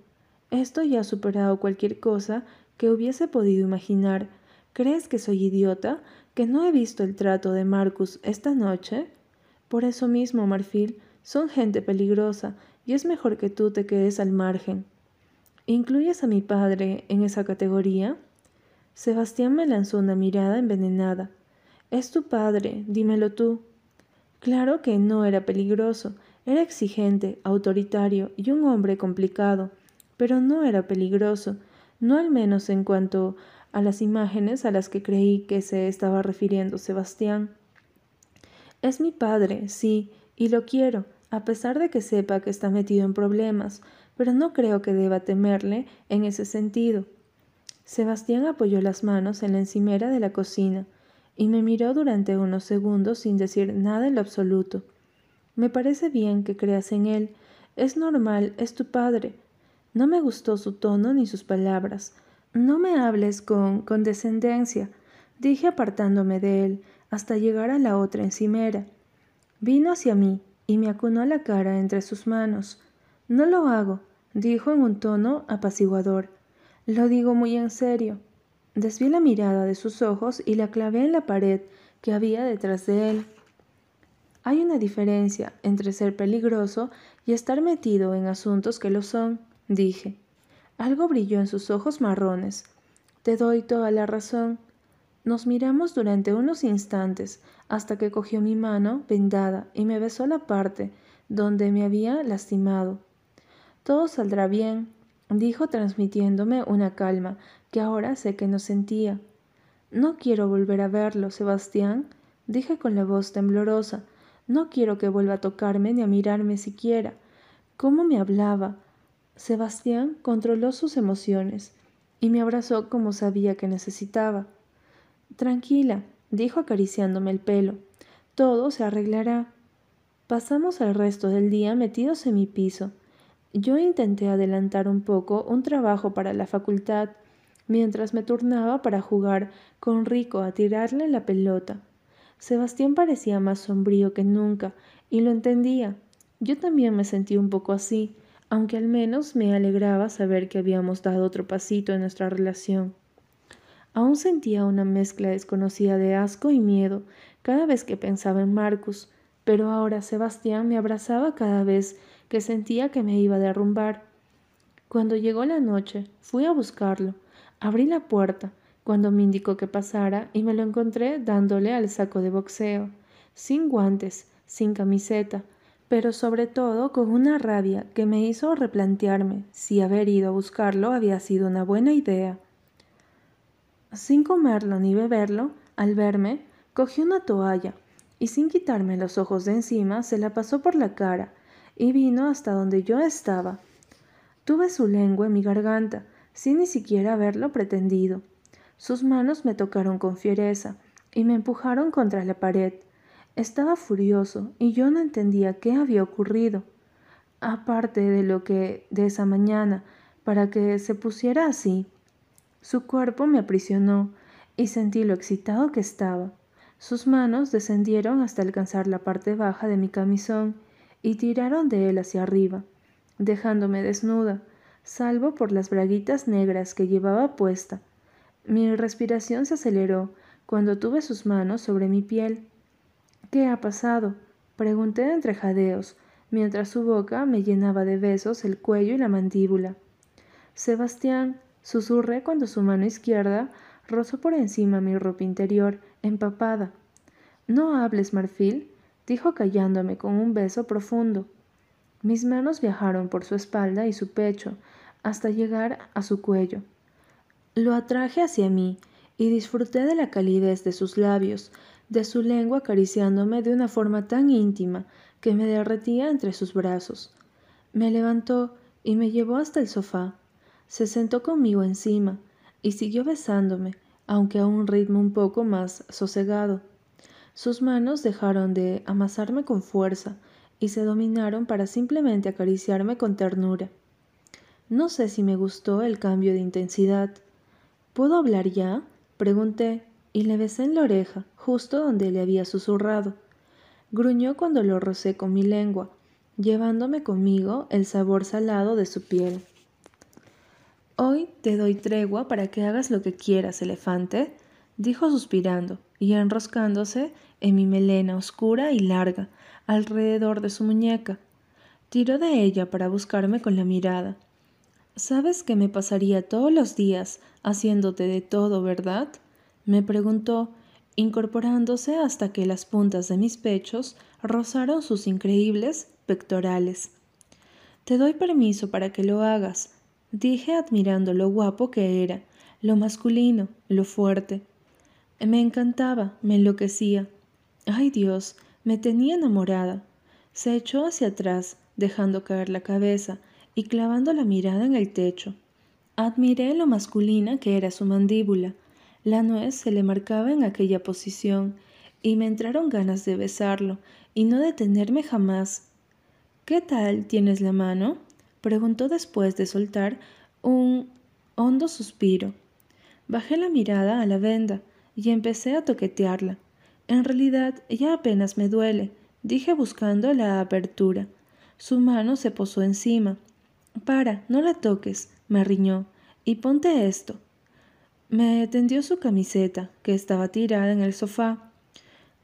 Esto ya ha superado cualquier cosa que hubiese podido imaginar. ¿Crees que soy idiota, que no he visto el trato de Marcus esta noche? Por eso mismo, Marfil, son gente peligrosa y es mejor que tú te quedes al margen. ¿Incluyes a mi padre en esa categoría? Sebastián me lanzó una mirada envenenada. Es tu padre, dímelo tú. Claro que no era peligroso, era exigente, autoritario y un hombre complicado, pero no era peligroso, no al menos en cuanto a las imágenes a las que creí que se estaba refiriendo Sebastián. Es mi padre, sí, y lo quiero, a pesar de que sepa que está metido en problemas, pero no creo que deba temerle en ese sentido. Sebastián apoyó las manos en la encimera de la cocina y me miró durante unos segundos sin decir nada en lo absoluto. Me parece bien que creas en él. Es normal, es tu padre. No me gustó su tono ni sus palabras. No me hables con condescendencia, dije apartándome de él, hasta llegar a la otra encimera. Vino hacia mí y me acunó la cara entre sus manos. No lo hago, dijo en un tono apaciguador. Lo digo muy en serio. Desvié la mirada de sus ojos y la clavé en la pared que había detrás de él. Hay una diferencia entre ser peligroso y estar metido en asuntos que lo son, dije. Algo brilló en sus ojos marrones. Te doy toda la razón. Nos miramos durante unos instantes hasta que cogió mi mano vendada y me besó la parte donde me había lastimado. Todo saldrá bien, dijo transmitiéndome una calma que ahora sé que no sentía. No quiero volver a verlo, Sebastián, dije con la voz temblorosa. No quiero que vuelva a tocarme ni a mirarme siquiera. ¿Cómo me hablaba? Sebastián controló sus emociones y me abrazó como sabía que necesitaba. Tranquila, dijo acariciándome el pelo. Todo se arreglará. Pasamos el resto del día metidos en mi piso. Yo intenté adelantar un poco un trabajo para la facultad, mientras me turnaba para jugar con Rico a tirarle la pelota. Sebastián parecía más sombrío que nunca, y lo entendía. Yo también me sentí un poco así, aunque al menos me alegraba saber que habíamos dado otro pasito en nuestra relación. Aún sentía una mezcla desconocida de asco y miedo cada vez que pensaba en Marcus, pero ahora Sebastián me abrazaba cada vez que sentía que me iba a derrumbar. Cuando llegó la noche, fui a buscarlo. Abrí la puerta, cuando me indicó que pasara, y me lo encontré dándole al saco de boxeo, sin guantes, sin camiseta, pero sobre todo con una rabia que me hizo replantearme si haber ido a buscarlo había sido una buena idea. Sin comerlo ni beberlo, al verme, cogió una toalla y sin quitarme los ojos de encima se la pasó por la cara y vino hasta donde yo estaba. Tuve su lengua en mi garganta, sin ni siquiera haberlo pretendido. Sus manos me tocaron con fiereza y me empujaron contra la pared. Estaba furioso y yo no entendía qué había ocurrido, aparte de lo que de esa mañana, para que se pusiera así. Su cuerpo me aprisionó y sentí lo excitado que estaba. Sus manos descendieron hasta alcanzar la parte baja de mi camisón y tiraron de él hacia arriba, dejándome desnuda, salvo por las braguitas negras que llevaba puesta. Mi respiración se aceleró cuando tuve sus manos sobre mi piel. —¿Qué ha pasado? —pregunté entre jadeos, mientras su boca me llenaba de besos el cuello y la mandíbula. —Sebastián —susurré cuando su mano izquierda rozó por encima mi ropa interior, empapada. —No hables, Marfil —dijo callándome con un beso profundo. Mis manos viajaron por su espalda y su pecho, hasta llegar a su cuello. Lo atraje hacia mí, y disfruté de la calidez de sus labios, de su lengua acariciándome de una forma tan íntima que me derretía entre sus brazos. Me levantó y me llevó hasta el sofá. Se sentó conmigo encima, y siguió besándome, aunque a un ritmo un poco más sosegado. Sus manos dejaron de amasarme con fuerza, y se dominaron para simplemente acariciarme con ternura. No sé si me gustó el cambio de intensidad. —¿Puedo hablar ya? —pregunté, y le besé en la oreja, justo donde le había susurrado. Gruñó cuando lo rocé con mi lengua, llevándome conmigo el sabor salado de su piel. —Hoy te doy tregua para que hagas lo que quieras, elefante —dijo suspirando y enroscándose en mi melena oscura y larga, alrededor de su muñeca. Tiró de ella para buscarme con la mirada. —Sabes que me pasaría todos los días haciéndote de todo, ¿verdad? —me preguntó, incorporándose hasta que las puntas de mis pechos rozaron sus increíbles pectorales. —Te doy permiso para que lo hagas —dije admirando lo guapo que era, lo masculino, lo fuerte. Me encantaba, me enloquecía. —¡Ay, Dios! Me tenía enamorada. Se echó hacia atrás, dejando caer la cabeza y clavando la mirada en el techo. Admiré lo masculina que era su mandíbula. La nuez se le marcaba en aquella posición, y me entraron ganas de besarlo y no detenerme jamás. —¿Qué tal tienes la mano? —preguntó después de soltar un hondo suspiro. Bajé la mirada a la venda y empecé a toquetearla. —En realidad ya apenas me duele —dije buscando la apertura. Su mano se posó encima. —Para, no la toques —me riñó—, y ponte esto. Me tendió su camiseta, que estaba tirada en el sofá.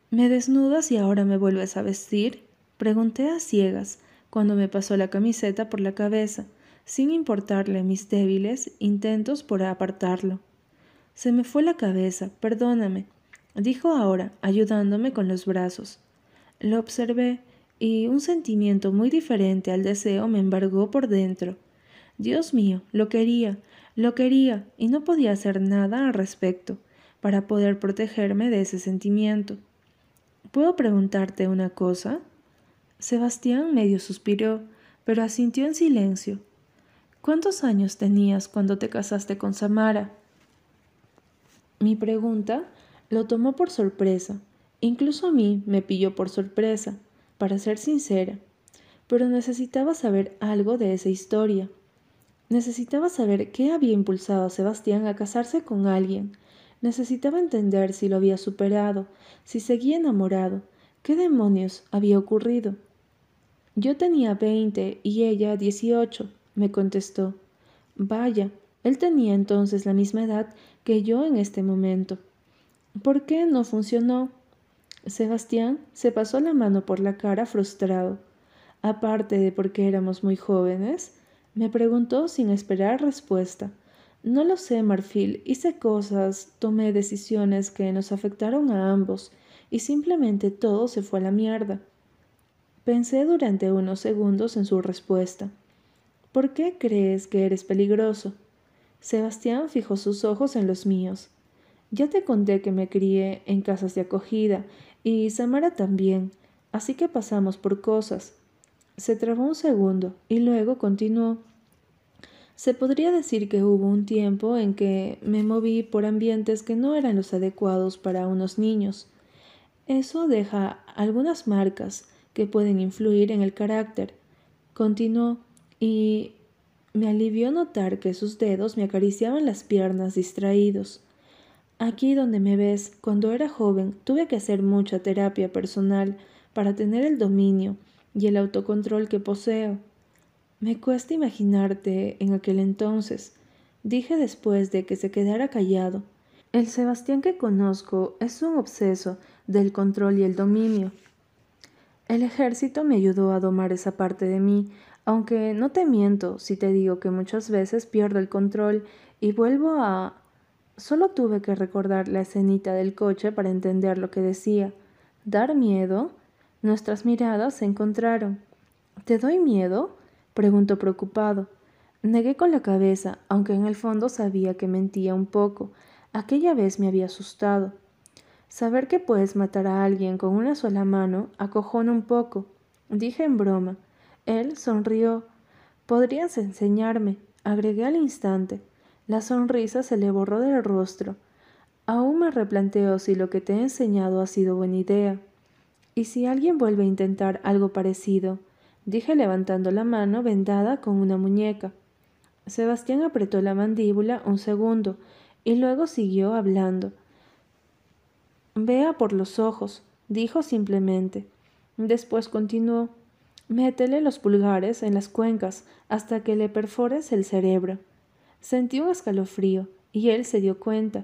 —¿Me desnudas y ahora me vuelves a vestir? —pregunté a ciegas, cuando me pasó la camiseta por la cabeza, sin importarle mis débiles intentos por apartarlo. —Se me fue la cabeza, perdóname —dijo ahora, ayudándome con los brazos. Lo observé, y un sentimiento muy diferente al deseo me embargó por dentro. Dios mío, lo quería, y no podía hacer nada al respecto, para poder protegerme de ese sentimiento. —¿Puedo preguntarte una cosa? Sebastián medio suspiró, pero asintió en silencio. —¿Cuántos años tenías cuando te casaste con Samara? Mi pregunta Lo tomó por sorpresa. Incluso a mí me pilló por sorpresa, para ser sincera. Pero necesitaba saber algo de esa historia. Necesitaba saber qué había impulsado a Sebastián a casarse con alguien. Necesitaba entender si lo había superado, si seguía enamorado, qué demonios había ocurrido. Yo tenía 20 y ella 18, me contestó. Vaya, él tenía entonces la misma edad que yo en este momento. ¿Por qué no funcionó? Sebastián se pasó la mano por la cara frustrado. Aparte de porque éramos muy jóvenes, me preguntó sin esperar respuesta. No lo sé, Marfil, hice cosas, tomé decisiones que nos afectaron a ambos y simplemente todo se fue a la mierda. Pensé durante unos segundos en su respuesta. ¿Por qué crees que eres peligroso? Sebastián fijó sus ojos en los míos. Ya te conté que me crié en casas de acogida y Samara también, así que pasamos por cosas. Se trabó un segundo y luego continuó. Se podría decir que hubo un tiempo en que me moví por ambientes que no eran los adecuados para unos niños. Eso deja algunas marcas que pueden influir en el carácter. Continuó y me alivió notar que sus dedos me acariciaban las piernas distraídos. Aquí donde me ves, cuando era joven tuve que hacer mucha terapia personal para tener el dominio y el autocontrol que poseo. Me cuesta imaginarte en aquel entonces, dije después de que se quedara callado. El Sebastián que conozco es un obseso del control y el dominio. El ejército me ayudó a domar esa parte de mí, aunque no te miento si te digo que muchas veces pierdo el control y vuelvo a... Solo tuve que recordar la escenita del coche para entender lo que decía. ¿Dar miedo? Nuestras miradas se encontraron. ¿Te doy miedo? Preguntó preocupado. Negué con la cabeza, aunque en el fondo sabía que mentía un poco. Aquella vez me había asustado. Saber que puedes matar a alguien con una sola mano acojona un poco, dije en broma. Él sonrió. Podrías enseñarme, agregué al instante. La sonrisa se le borró del rostro. Aún me replanteo si lo que te he enseñado ha sido buena idea. ¿Y si alguien vuelve a intentar algo parecido? Dije levantando la mano vendada con una muñeca. Sebastián apretó la mandíbula un segundo y luego siguió hablando. Vea por los ojos, dijo simplemente. Después continuó. Métele los pulgares en las cuencas hasta que le perfores el cerebro. Sentí un escalofrío y él se dio cuenta.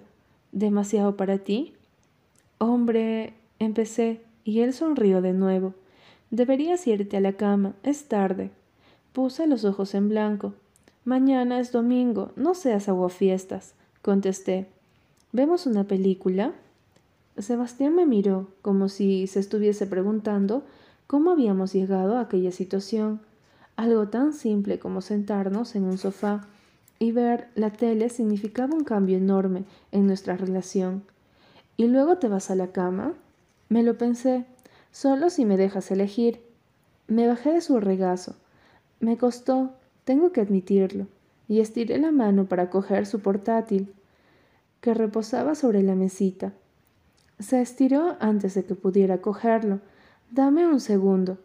¿Demasiado para ti? Hombre, empecé y él sonrió de nuevo. Deberías irte a la cama, es tarde. Puse los ojos en blanco. Mañana es domingo, no seas aguafiestas, contesté. ¿Vemos una película? Sebastián me miró como si se estuviese preguntando cómo habíamos llegado a aquella situación. Algo tan simple como sentarnos en un sofá. Y ver la tele significaba un cambio enorme en nuestra relación. ¿Y luego te vas a la cama? Me lo pensé, solo si me dejas elegir. Me bajé de su regazo. Me costó, tengo que admitirlo, y estiré la mano para coger su portátil, que reposaba sobre la mesita. Se estiró antes de que pudiera cogerlo. Dame un segundo.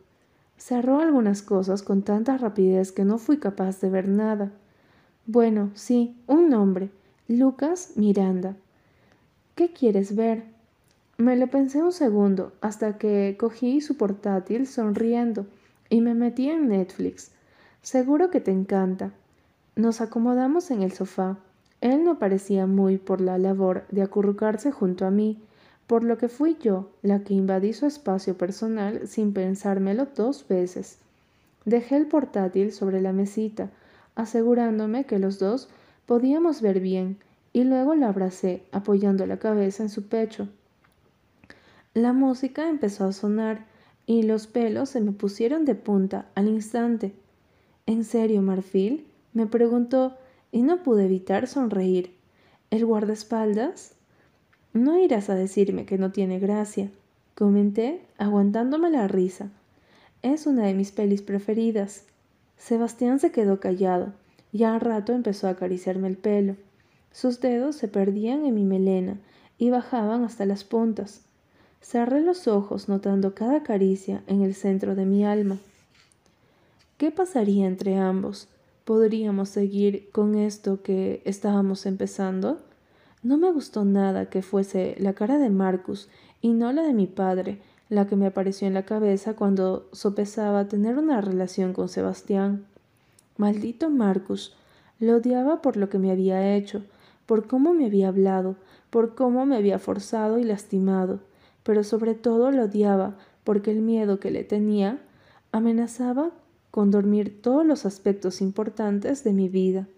Cerró algunas cosas con tanta rapidez que no fui capaz de ver nada. Bueno, sí, un nombre. Lucas Miranda. ¿Qué quieres ver? Me lo pensé un segundo hasta que cogí su portátil sonriendo y me metí en Netflix. Seguro que te encanta. Nos acomodamos en el sofá. Él no parecía muy por la labor de acurrucarse junto a mí, por lo que fui yo la que invadí su espacio personal sin pensármelo dos veces. Dejé el portátil sobre la mesita, asegurándome que los dos podíamos ver bien, y luego la abracé, apoyando la cabeza en su pecho. La música empezó a sonar, y los pelos se me pusieron de punta al instante. ¿En serio, Marfil? Me preguntó, y no pude evitar sonreír. ¿El guardaespaldas? No irás a decirme que no tiene gracia, comenté, aguantándome la risa. Es una de mis pelis preferidas. Sebastián se quedó callado, y al rato empezó a acariciarme el pelo. Sus dedos se perdían en mi melena, y bajaban hasta las puntas. Cerré los ojos notando cada caricia en el centro de mi alma. ¿Qué pasaría entre ambos? ¿Podríamos seguir con esto que estábamos empezando? No me gustó nada que fuese la cara de Marcus y no la de mi padre, la que me apareció en la cabeza cuando sopesaba tener una relación con Sebastián. Maldito Marcus, lo odiaba por lo que me había hecho, por cómo me había hablado, por cómo me había forzado y lastimado, pero sobre todo lo odiaba porque el miedo que le tenía amenazaba con dormir todos los aspectos importantes de mi vida.